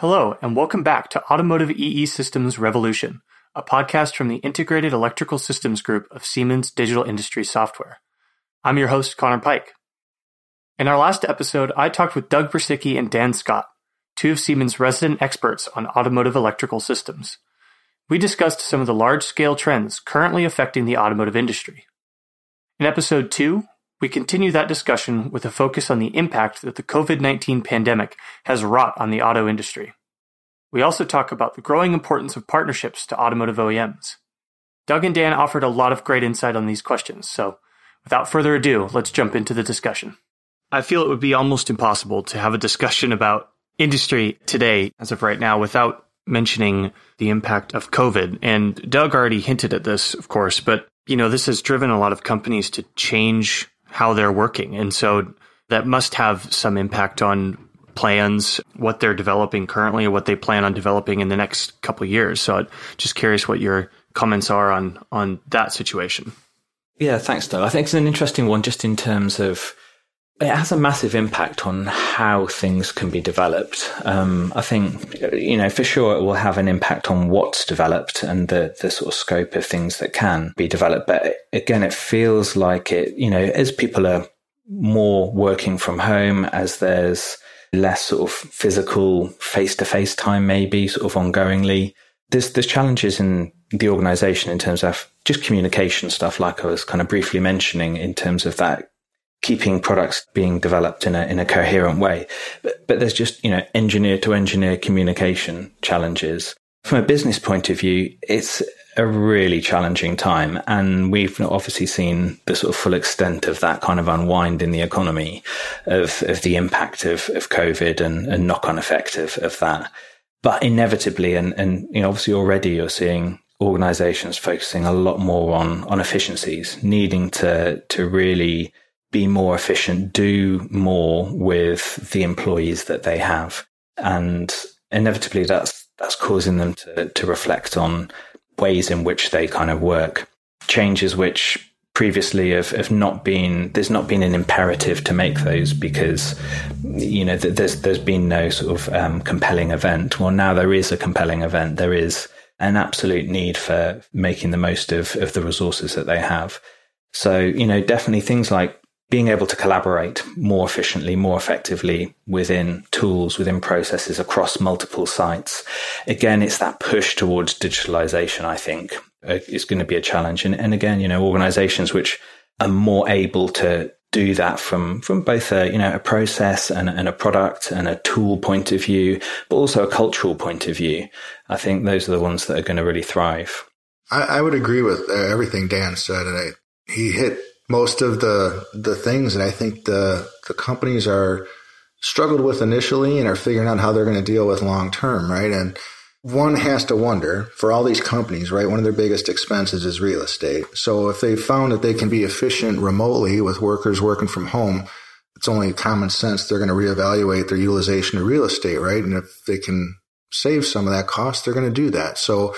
Hello, and welcome back to Automotive EE Systems Revolution, a podcast from the Integrated Electrical Systems Group of Siemens Digital Industries Software. I'm your host, Connor Pike. In our last episode, I talked with Doug Versicki and Dan Scott, two of Siemens' resident experts on automotive electrical systems. We discussed some of the large-scale trends currently affecting the automotive industry. In episode 2, we continue that discussion with a focus on the impact that the COVID-19 pandemic has wrought on the auto industry. We also talk about the growing importance of partnerships to automotive OEMs. Doug and Dan offered a lot of great insight on these questions, so without further ado, let's jump into the discussion. I feel it would be almost impossible to have a discussion about industry today, as of right now, without mentioning the impact of COVID. And Doug already hinted at this, of course, but this has driven a lot of companies to change how they're working. And so that must have some impact on plans, what they're developing currently, what they plan on developing in the next couple of years. So I'm just curious what your comments are on that situation. Yeah, thanks, Doug. I think it's an interesting one just in terms of it has a massive impact on how things can be developed. I think, for sure it will have an impact on what's developed and the sort of scope of things that can be developed. But again, it feels like it, as people are more working from home, as there's less sort of physical face-to-face time maybe sort of ongoingly, there's challenges in the organization in terms of just communication stuff, like I was kind of briefly mentioning, in terms of that keeping products being developed in a coherent way. But there's just, engineer to engineer communication challenges. From a business point of view, it's a really challenging time. And we've obviously seen the sort of full extent of that kind of unwind in the economy of the impact of COVID and knock-on effect of that. But inevitably, and obviously already you're seeing organizations focusing a lot more on efficiencies, needing to really be more efficient, do more with the employees that they have. And inevitably that's causing them to reflect on ways in which they kind of work. Changes which previously have not been, there's not been an imperative to make those because, there's been no sort of compelling event. Well, now there is a compelling event. There is an absolute need for making the most of the resources that they have. So, definitely things like being able to collaborate more efficiently, more effectively within tools, within processes across multiple sites. Again, it's that push towards digitalization, I think, is going to be a challenge. And again, organizations which are more able to do that from both a process and a product and a tool point of view, but also a cultural point of view. I think those are the ones that are going to really thrive. I would agree with everything Dan said, and he hit most of the things that I think the companies are struggled with initially and are figuring out how they're going to deal with long term, right? And one has to wonder, for all these companies, right, one of their biggest expenses is real estate. So if they've found that they can be efficient remotely with workers working from home, it's only common sense they're going to reevaluate their utilization of real estate, right? And if they can save some of that cost, they're going to do that. So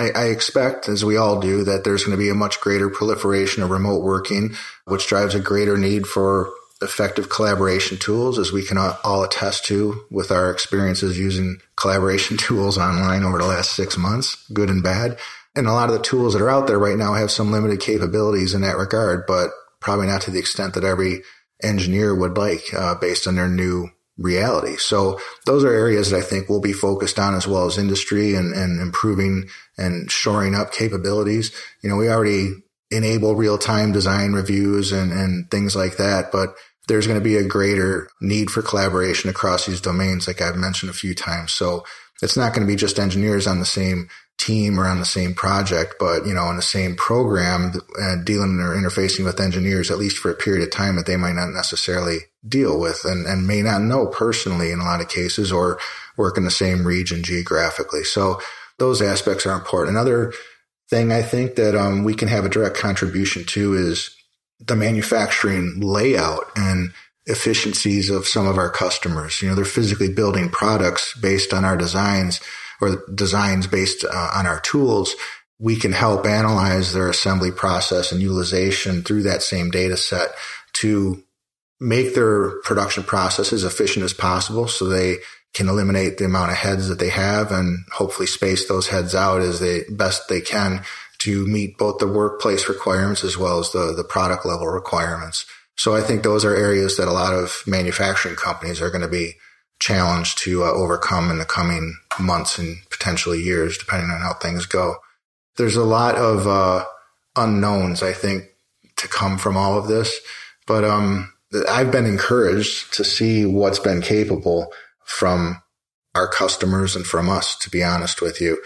I expect, as we all do, that there's going to be a much greater proliferation of remote working, which drives a greater need for effective collaboration tools, as we can all attest to with our experiences using collaboration tools online over the last 6 months, good and bad. And a lot of the tools that are out there right now have some limited capabilities in that regard, but probably not to the extent that every engineer would like based on their new reality. So those are areas that I think we'll be focused on, as well as industry and improving and shoring up capabilities. We already enable real-time design reviews and things like that, but there's going to be a greater need for collaboration across these domains, like I've mentioned a few times. So it's not going to be just engineers on the same team or on the same project, but, on the same program dealing or interfacing with engineers, at least for a period of time that they might not necessarily deal with and may not know personally in a lot of cases, or work in the same region geographically. So those aspects are important. Another thing I think that we can have a direct contribution to is the manufacturing layout and efficiencies of some of our customers. They're physically building products based on our designs, or designs based on our tools. We can help analyze their assembly process and utilization through that same data set to make their production process as efficient as possible, so they can eliminate the amount of heads that they have and hopefully space those heads out as they best they can to meet both the workplace requirements as well as the product level requirements. So I think those are areas that a lot of manufacturing companies are going to be challenged to overcome in the coming months and potentially years, depending on how things go. There's a lot of unknowns, I think, to come from all of this. But I've been encouraged to see what's been capable from our customers and from us, to be honest with you.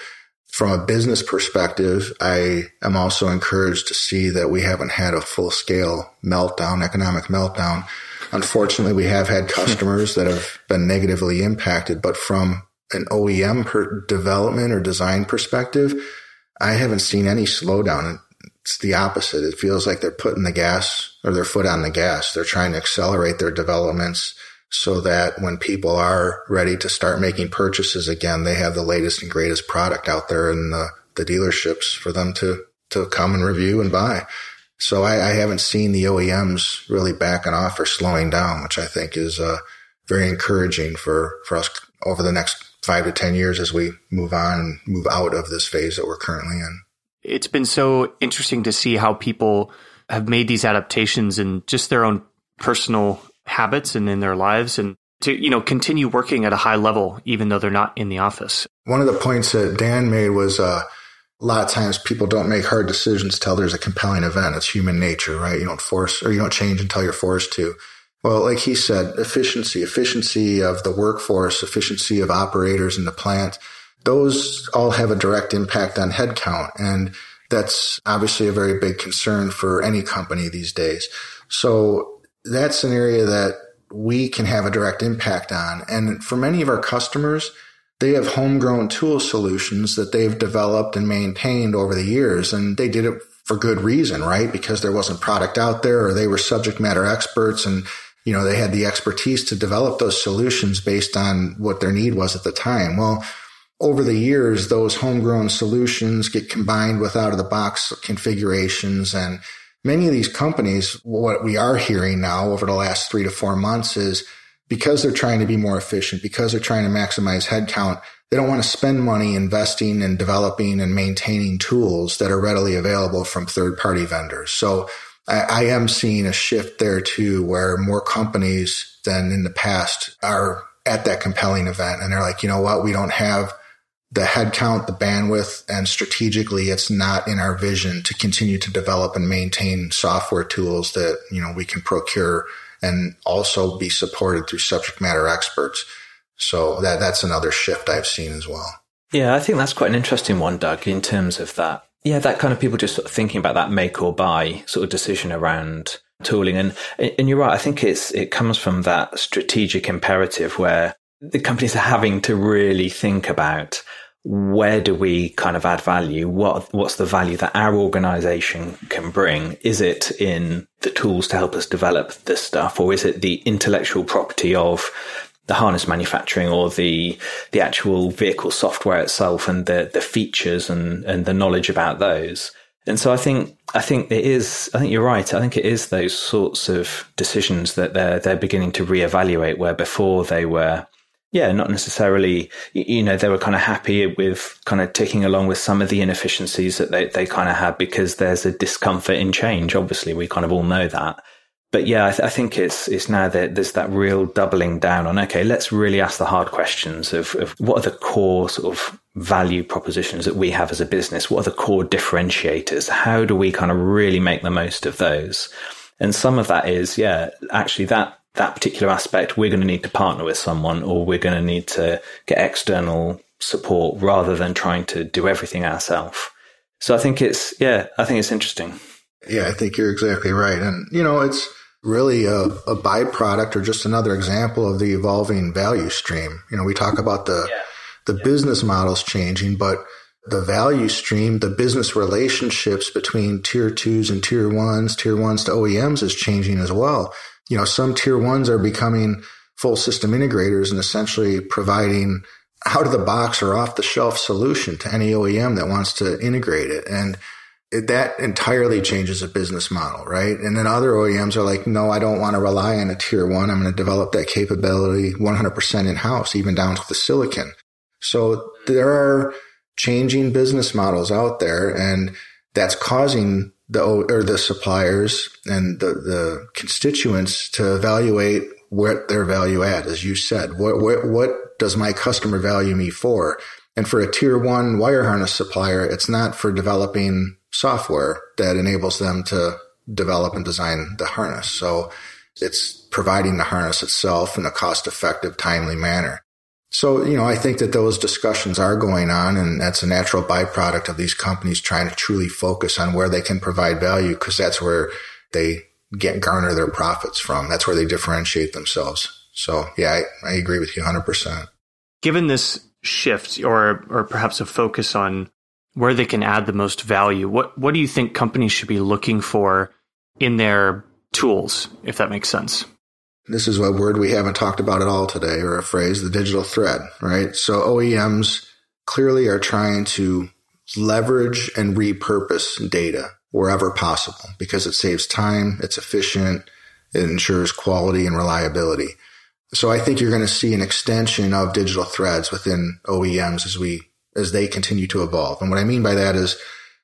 From a business perspective, I am also encouraged to see that we haven't had a full-scale meltdown, economic meltdown. Unfortunately, we have had customers that have been negatively impacted, but from an OEM development or design perspective, I haven't seen any slowdown. It's the opposite. It feels like they're putting the gas or their foot on the gas. They're trying to accelerate their developments so that when people are ready to start making purchases again, they have the latest and greatest product out there in the dealerships for them to come and review and buy. So I haven't seen the OEMs really backing off or slowing down, which I think is very encouraging for us over the next 5 to 10 years as we move on and move out of this phase that we're currently in. It's been so interesting to see how people have made these adaptations in just their own personal habits and in their lives, and to, you know, continue working at a high level, even though they're not in the office. One of the points that Dan made was a lot of times people don't make hard decisions till there's a compelling event. It's human nature, right? You don't force or you don't change until you're forced to. Well, like he said, efficiency of the workforce, efficiency of operators in the plant, those all have a direct impact on headcount. And that's obviously a very big concern for any company these days. So that's an area that we can have a direct impact on. And for many of our customers, they have homegrown tool solutions that they've developed and maintained over the years. And they did it for good reason, right? Because there wasn't product out there, or they were subject matter experts. And, you know, they had the expertise to develop those solutions based on what their need was at the time. Well, over the years, those homegrown solutions get combined with out-of-the-box configurations. And many of these companies, what we are hearing now over the last 3 to 4 months is because they're trying to be more efficient, because they're trying to maximize headcount, they don't want to spend money investing and developing and maintaining tools that are readily available from third-party vendors. So I am seeing a shift there too, where more companies than in the past are at that compelling event. And they're like, you know what, we don't have the headcount, the bandwidth, and strategically, it's not in our vision to continue to develop and maintain software tools that, you know, we can procure and also be supported through subject matter experts. So that's another shift I've seen as well. Yeah, I think that's quite an interesting one, Doug, in terms of that. Yeah, that kind of people just sort of thinking about that make or buy sort of decision around tooling. And you're right, I think it comes from that strategic imperative where the companies are having to really think about, where do we kind of add value? What's the value that our organization can bring? Is it in the tools to help us develop this stuff? Or is it the intellectual property of the harness manufacturing or the actual vehicle software itself and the features and the knowledge about those? And so I think you're right. I think it is those sorts of decisions that they're beginning to reevaluate, where before they were, yeah, not necessarily, you know, they were kind of happy with kind of ticking along with some of the inefficiencies that they kind of had, because there's a discomfort in change. Obviously, we kind of all know that. But yeah, I think it's now that there's that real doubling down on, okay, let's really ask the hard questions of what are the core sort of value propositions that we have as a business? What are the core differentiators? How do we kind of really make the most of those? And some of that is, yeah, actually that particular aspect, we're going to need to partner with someone, or we're going to need to get external support rather than trying to do everything ourselves. So I think it's interesting. Yeah, I think you're exactly right. And, you know, it's really a byproduct or just another example of the evolving value stream. You know, we talk about the business models changing, but the value stream, the business relationships between tier twos and tier ones to OEMs is changing as well. You know, some tier ones are becoming full system integrators and essentially providing out of the box or off the shelf solution to any OEM that wants to integrate it. And that entirely changes a business model, right? And then other OEMs are like, no, I don't want to rely on a tier one. I'm going to develop that capability 100% in-house, even down to the silicon. So there are changing business models out there, and that's causing the suppliers and the constituents to evaluate what their value add, as you said. What does my customer value me for? And for a tier one wire harness supplier, it's not for developing software that enables them to develop and design the harness. So it's providing the harness itself in a cost-effective, timely manner. So, you know, I think that those discussions are going on, and that's a natural byproduct of these companies trying to truly focus on where they can provide value, because that's where they garner their profits from. That's where they differentiate themselves. So, yeah, I agree with you 100%. Given this shift or perhaps a focus on where they can add the most value, what do you think companies should be looking for in their tools, if that makes sense? This is a word we haven't talked about at all today, or a phrase, the digital thread, right? So OEMs clearly are trying to leverage and repurpose data wherever possible because it saves time, it's efficient, it ensures quality and reliability. So I think you're going to see an extension of digital threads within OEMs as they continue to evolve. And what I mean by that is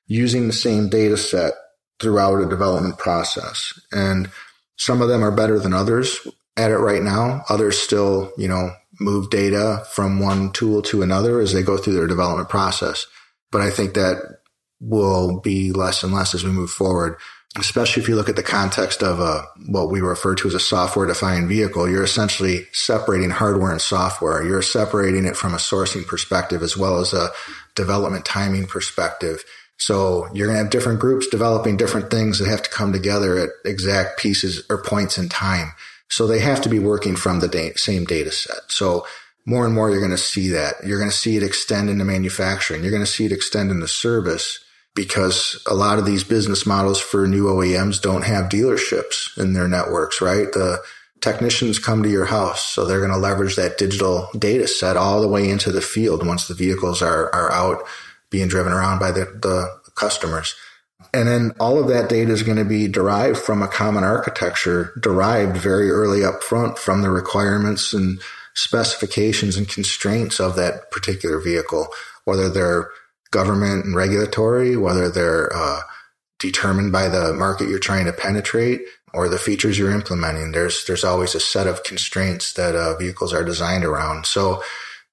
using the same data set throughout a development process. And some of them are better than others at it right now. Others still, you know, move data from one tool to another as they go through their development process. But I think that will be less and less as we move forward, especially if you look at the context of what we refer to as a software-defined vehicle. You're essentially separating hardware and software. You're separating it from a sourcing perspective as well as a development timing perspective. So you're going to have different groups developing different things that have to come together at exact pieces or points in time. So they have to be working from the same data set. So more and more, you're going to see that. You're going to see it extend into manufacturing. You're going to see it extend into service, because a lot of these business models for new OEMs don't have dealerships in their networks, right? The technicians come to your house, so they're going to leverage that digital data set all the way into the field once the vehicles are out being driven around by the customers. And then all of that data is going to be derived from a common architecture, derived very early up front from the requirements and specifications and constraints of that particular vehicle, whether they're government and regulatory, whether they're determined by the market you're trying to penetrate or the features you're implementing. There's always a set of constraints that vehicles are designed around. So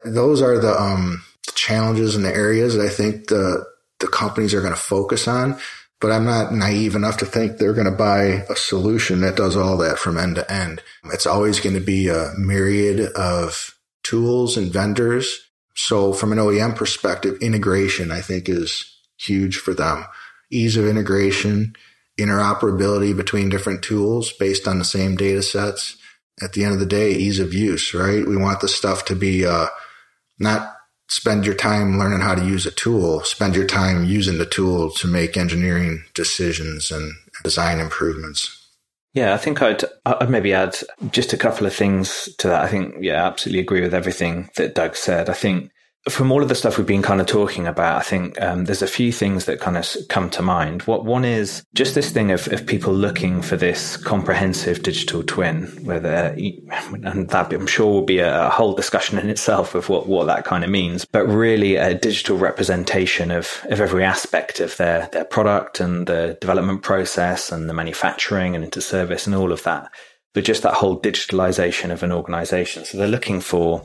those are the challenges and the areas that I think the companies are going to focus on. But I'm not naive enough to think they're going to buy a solution that does all that from end to end. It's always going to be a myriad of tools and vendors. So from an OEM perspective, integration, I think, is huge for them. Ease of integration, interoperability between different tools based on the same data sets. At the end of the day, ease of use, right? We want the stuff to be not spend your time learning how to use a tool, spend your time using the tool to make engineering decisions and design improvements. Yeah, I think I'd maybe add just a couple of things to that. I think, yeah, I absolutely agree with everything that Doug said. I think from all of the stuff we've been kind of talking about, I think there's a few things that kind of come to mind. One is just this thing of people looking for this comprehensive digital twin, and that I'm sure will be a whole discussion in itself of what that kind of means, but really a digital representation of every aspect of their product and the development process and the manufacturing and into service and all of that, but just that whole digitalization of an organization. So they're looking for,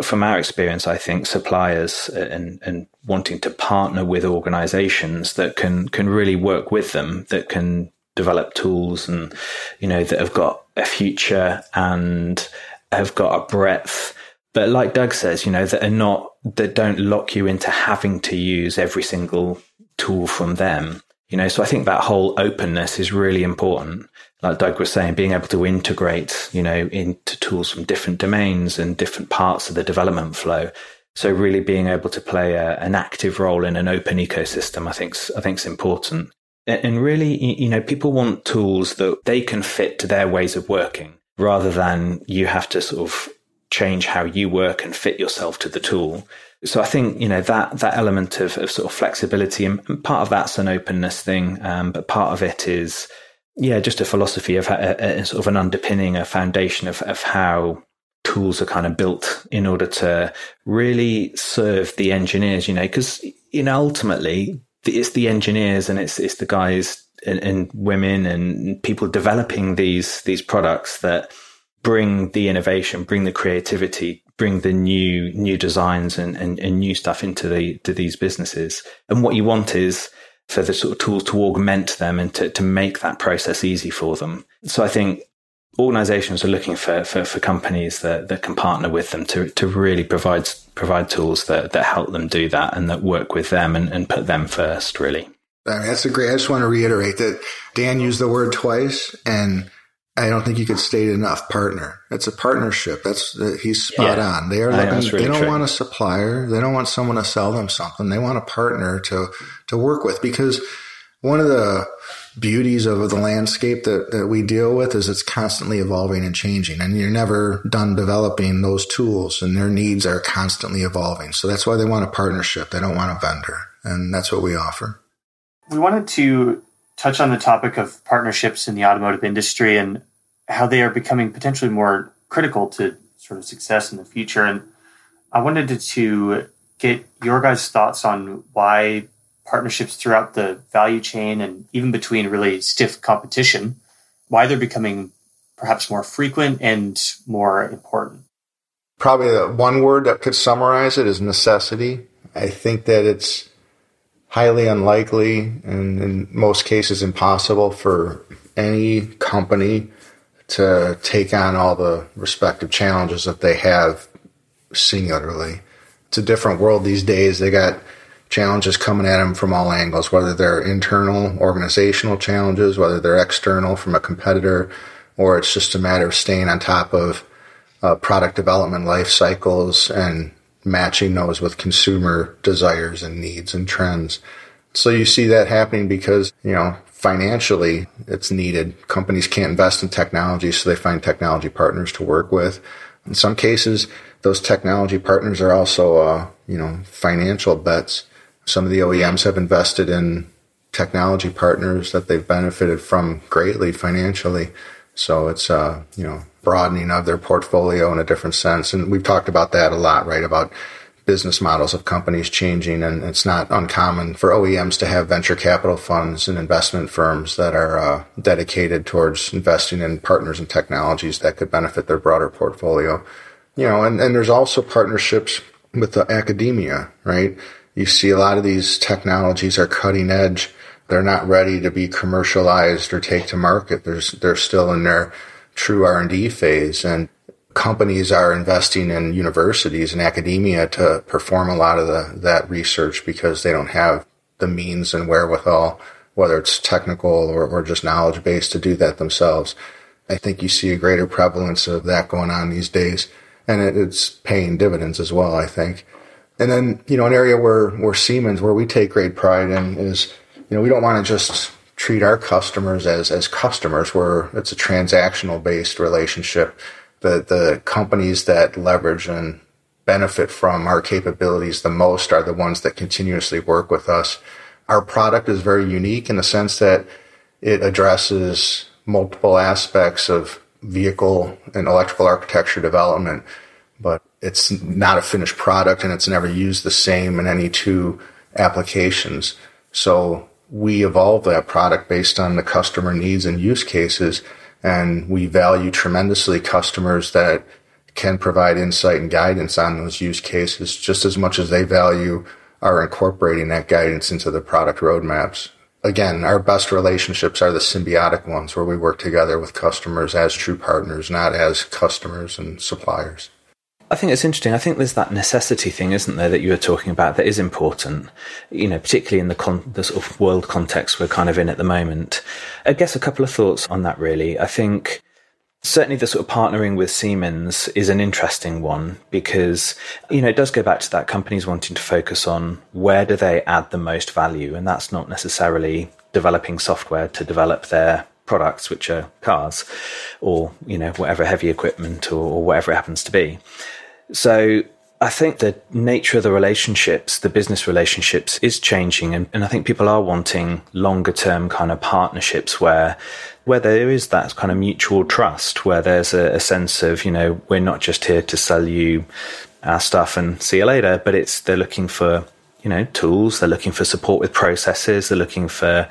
from our experience, I think suppliers and wanting to partner with organizations that can really work with them, that can develop tools and, you know, that have got a future and have got a breadth. But like Doug says, you know, that don't lock you into having to use every single tool from them. You know, so I think that whole openness is really important. Like Doug was saying, being able to integrate, you know, into tools from different domains and different parts of the development flow. So really being able to play an active role in an open ecosystem, I think is important. And really, you know, people want tools that they can fit to their ways of working rather than you have to sort of change how you work and fit yourself to the tool. So I think, you know, that element of sort of flexibility, and part of that's an openness thing, but part of it is, yeah, just a philosophy of a sort of an underpinning, a foundation of how tools are kind of built in order to really serve the engineers, you know, because, you know, ultimately it's the engineers and it's the guys and women and people developing these products that bring the innovation, bring the creativity, bring the new designs and new stuff into to these businesses. And what you want is for the sort of tools to augment them and to make that process easy for them. So I think organizations are looking for companies that can partner with them to really provide tools that help them do that and that work with them and put them first, really. I mean, that's a great, I just want to reiterate that Dan used the word twice, and I don't think you could state it enough, partner. It's a partnership. He's spot on. They are looking, really, they don't want a supplier. They don't want someone to sell them something. They want a partner to work with, because one of the beauties of the landscape that we deal with is it's constantly evolving and changing, and you're never done developing those tools, and their needs are constantly evolving. So that's why they want a partnership. They don't want a vendor, and that's what we offer. We wanted to touch on the topic of partnerships in the automotive industry and how they are becoming potentially more critical to sort of success in the future. And I wanted to get your guys' thoughts on why partnerships throughout the value chain and even between really stiff competition, why they're becoming perhaps more frequent and more important. Probably the one word that could summarize it is necessity. I think that it's highly unlikely and in most cases impossible for any company to take on all the respective challenges that they have singularly. It's a different world these days. They got challenges coming at them from all angles, whether they're internal organizational challenges, whether they're external from a competitor, or it's just a matter of staying on top of product development life cycles and matching those with consumer desires and needs and trends. So you see that happening because, you know, financially it's needed. Companies can't invest in technology, so they find technology partners to work with. In some cases, those technology partners are also, financial bets. Some of the OEMs have invested in technology partners that they've benefited from greatly financially. So it's, broadening of their portfolio in a different sense. And we've talked about that a lot, right, about business models of companies changing. And it's not uncommon for OEMs to have venture capital funds and investment firms that are dedicated towards investing in partners and technologies that could benefit their broader portfolio. You know, and there's also partnerships with the academia, right? You see a lot of these technologies are cutting edge. They're not ready to be commercialized or take to market. They're still in their true R&D phase, and companies are investing in universities and academia to perform a lot of that research because they don't have the means and wherewithal, whether it's technical or just knowledge base, to do that themselves. I think you see a greater prevalence of that going on these days, and it's paying dividends as well, I think. And then, you know, an area where Siemens, where we take great pride in is, you know, we don't want to just treat our customers as customers, where it's a transactional based relationship. The companies that leverage and benefit from our capabilities the most are the ones that continuously work with us. Our product is very unique in the sense that it addresses multiple aspects of vehicle and electrical architecture development, but it's not a finished product and it's never used the same in any two applications. So we evolve that product based on the customer needs and use cases, and we value tremendously customers that can provide insight and guidance on those use cases just as much as they value our incorporating that guidance into the product roadmaps. Again, our best relationships are the symbiotic ones where we work together with customers as true partners, not as customers and suppliers. I think it's interesting. I think there's that necessity thing, isn't there, that you were talking about that is important, you know, particularly in the sort of world context we're kind of in at the moment. I guess a couple of thoughts on that, really. I think certainly the sort of partnering with Siemens is an interesting one because, you know, it does go back to that companies wanting to focus on where do they add the most value, and that's not necessarily developing software to develop their products, which are cars or, you know, whatever heavy equipment or whatever it happens to be. So I think the nature of the relationships, the business relationships, is changing. And I think people are wanting longer term kind of partnerships where there is that kind of mutual trust, where there's a sense of, you know, we're not just here to sell you our stuff and see you later, but it's they're looking for, you know, tools, they're looking for support with processes, they're looking for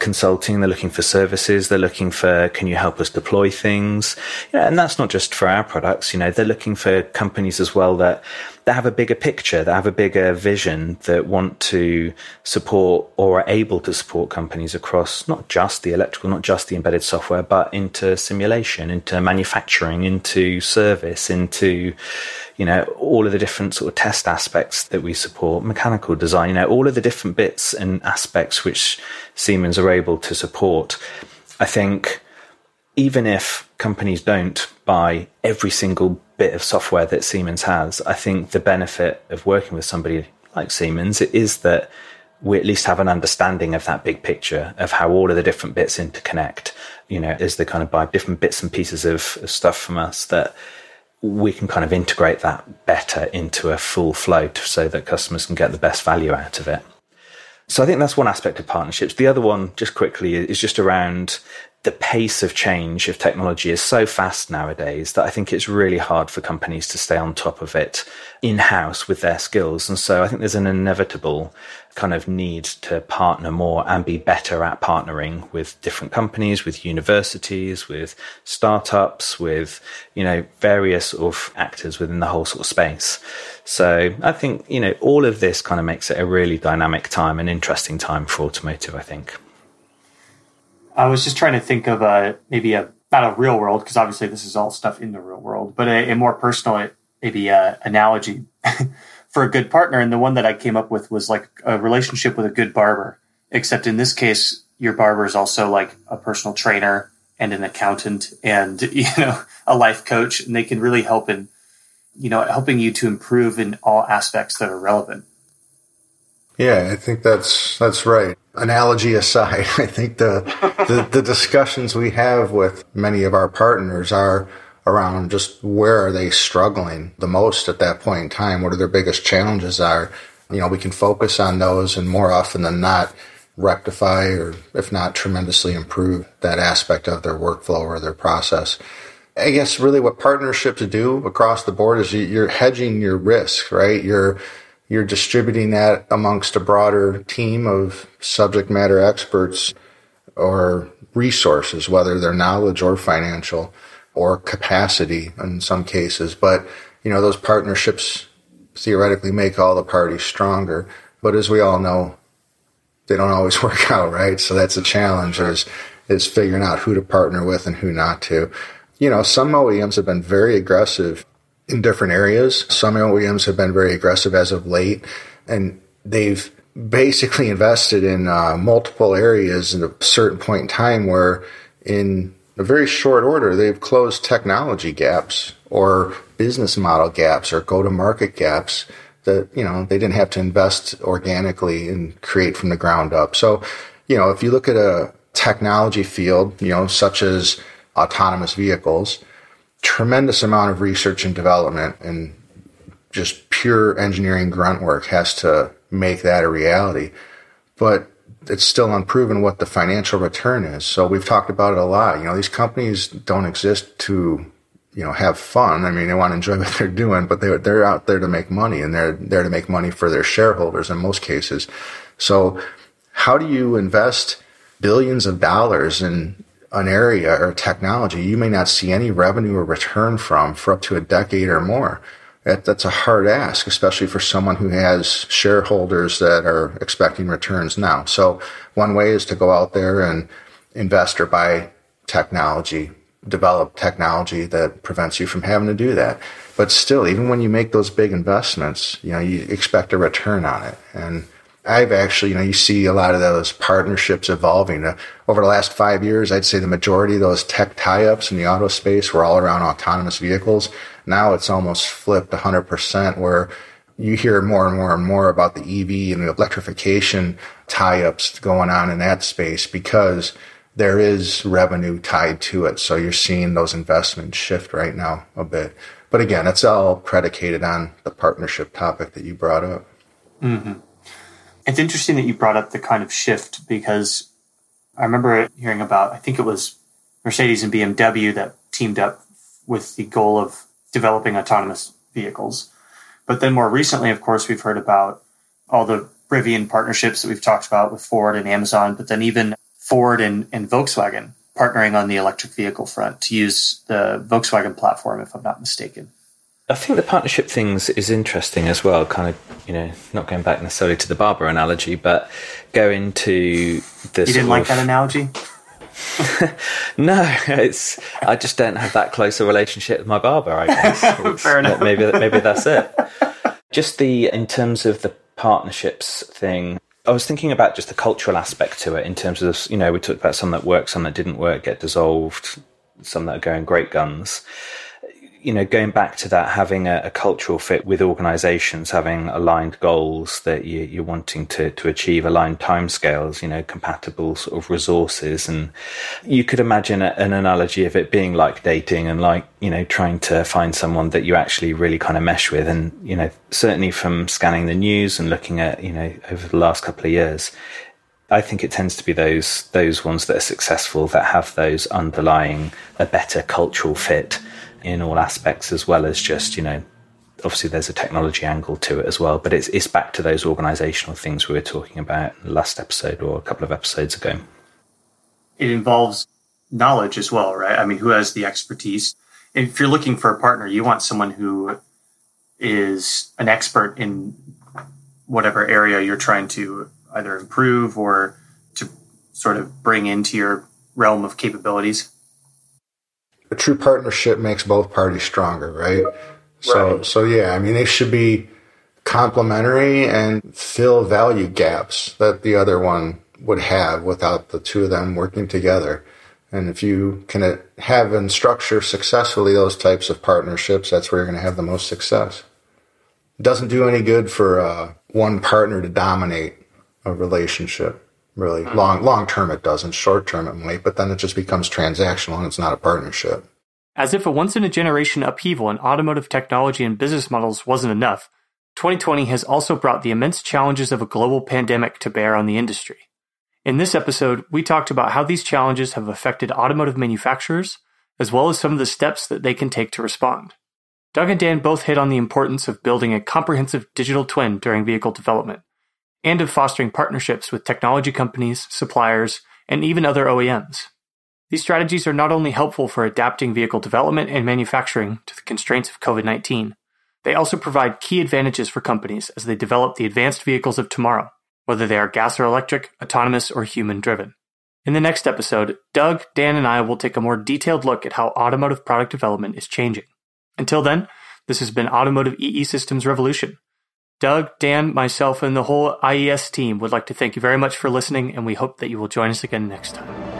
consulting, they're looking for services, they're looking for, can you help us deploy things? Yeah, and that's not just for our products, you know, they're looking for companies as well that have a bigger picture, that have a bigger vision, that want to support or are able to support companies across not just the electrical, not just the embedded software, but into simulation, into manufacturing, into service, into, you know, all of the different sort of test aspects that we support, mechanical design, you know, all of the different bits and aspects which Siemens are able to support. I think even if companies don't buy every single bit of software that Siemens has, I think the benefit of working with somebody like Siemens is that we at least have an understanding of that big picture of how all of the different bits interconnect. You know, as they kind of buy different bits and pieces of stuff from us, that we can kind of integrate that better into a full flow so that customers can get the best value out of it. So I think that's one aspect of partnerships. The other one, just quickly, is just around the pace of change of technology is so fast nowadays that I think it's really hard for companies to stay on top of it in-house with their skills. And so I think there's an inevitable kind of need to partner more and be better at partnering with different companies, with universities, with startups, with, you know, various sort of actors within the whole sort of space. So I think, you know, all of this kind of makes it a really dynamic time and interesting time for automotive, I think. I was just trying to think of maybe not a real world, because obviously this is all stuff in the real world, but a more personal, maybe analogy for a good partner. And the one that I came up with was like a relationship with a good barber, except in this case, your barber is also like a personal trainer and an accountant and, you know, a life coach. And they can really help in, you know, helping you to improve in all aspects that are relevant. Yeah, I think that's right. Analogy aside, I think the discussions we have with many of our partners are around just where are they struggling the most at that point in time? What are their biggest challenges are? You know, we can focus on those and more often than not rectify or if not tremendously improve that aspect of their workflow or their process. I guess really what partnerships do across the board is you're hedging your risk, right? You're distributing that amongst a broader team of subject matter experts or resources, whether they're knowledge or financial or capacity in some cases. But, you know, those partnerships theoretically make all the parties stronger. But as we all know, they don't always work out, right? So that's a challenge is figuring out who to partner with and who not to. You know, some OEMs have been very aggressive in different areas. Some OEMs have been very aggressive as of late, and they've basically invested in multiple areas at a certain point in time where in a very short order, they've closed technology gaps or business model gaps or go-to-market gaps that, you know, they didn't have to invest organically and create from the ground up. So, you know, if you look at a technology field, you know, such as autonomous vehicles, tremendous amount of research and development and just pure engineering grunt work has to make that a reality. But it's still unproven what the financial return is. So we've talked about it a lot. You know, these companies don't exist to, you know, have fun. I mean, they want to enjoy what they're doing, but they're out there to make money, and they're there to make money for their shareholders in most cases. So how do you invest billions of dollars in an area or technology you may not see any revenue or return from for up to a decade or more? That's a hard ask, especially for someone who has shareholders that are expecting returns now. So one way is to go out there and invest or buy technology, develop technology that prevents you from having to do that. But still, even when you make those big investments, you know, you expect a return on it. And I've actually, you know, you see a lot of those partnerships evolving. Over the last 5 years, I'd say the majority of those tech tie-ups in the auto space were all around autonomous vehicles. Now it's almost flipped 100%, where you hear more and more and more about the EV and the electrification tie-ups going on in that space, because there is revenue tied to it. So you're seeing those investments shift right now a bit. But again, it's all predicated on the partnership topic that you brought up. Mm-hmm. It's interesting that you brought up the kind of shift, because I remember hearing about, I think it was Mercedes and BMW that teamed up with the goal of developing autonomous vehicles. But then more recently, of course, we've heard about all the Rivian partnerships that we've talked about with Ford and Amazon, but then even Ford and Volkswagen partnering on the electric vehicle front to use the Volkswagen platform, if I'm not mistaken. I think the partnership things is interesting as well, kind of, you know, not going back necessarily to the barber analogy, but going to the... You didn't like that analogy? No, it's, I just don't have that close a relationship with my barber, I guess. Fair enough. Maybe that's it. Just the, in terms of the partnerships thing, I was thinking about just the cultural aspect to it in terms of, you know, we talked about some that work, some that didn't work, get dissolved, some that are going great guns. You know, going back to that, having a cultural fit with organizations, having aligned goals that you're wanting to achieve, aligned timescales, you know, compatible sort of resources. And you could imagine an analogy of it being like dating and like, you know, trying to find someone that you actually really kind of mesh with. And, you know, certainly from scanning the news and looking at, you know, over the last couple of years, I think it tends to be those ones that are successful that have those underlying, a better cultural fit in all aspects, as well as just, you know, obviously there's a technology angle to it as well, but it's back to those organizational things we were talking about in the last episode or a couple of episodes ago. It involves knowledge as well, right? I mean, who has the expertise? If you're looking for a partner, you want someone who is an expert in whatever area you're trying to either improve or to sort of bring into your realm of capabilities. A true partnership makes both parties stronger, right? So yeah, I mean, they should be complementary and fill value gaps that the other one would have without the two of them working together. And if you can have and structure successfully those types of partnerships, that's where you're going to have the most success. It doesn't do any good for one partner to dominate a relationship. Really, long term it doesn't, short term it might, but then it just becomes transactional and it's not a partnership. As if a once-in-a-generation upheaval in automotive technology and business models wasn't enough, 2020 has also brought the immense challenges of a global pandemic to bear on the industry. In this episode, we talked about how these challenges have affected automotive manufacturers, as well as some of the steps that they can take to respond. Doug and Dan both hit on the importance of building a comprehensive digital twin during vehicle development, and of fostering partnerships with technology companies, suppliers, and even other OEMs. These strategies are not only helpful for adapting vehicle development and manufacturing to the constraints of COVID-19, they also provide key advantages for companies as they develop the advanced vehicles of tomorrow, whether they are gas or electric, autonomous, or human-driven. In the next episode, Doug, Dan, and I will take a more detailed look at how automotive product development is changing. Until then, this has been Automotive EE Systems Revolution. Doug, Dan, myself, and the whole IES team would like to thank you very much for listening, and we hope that you will join us again next time.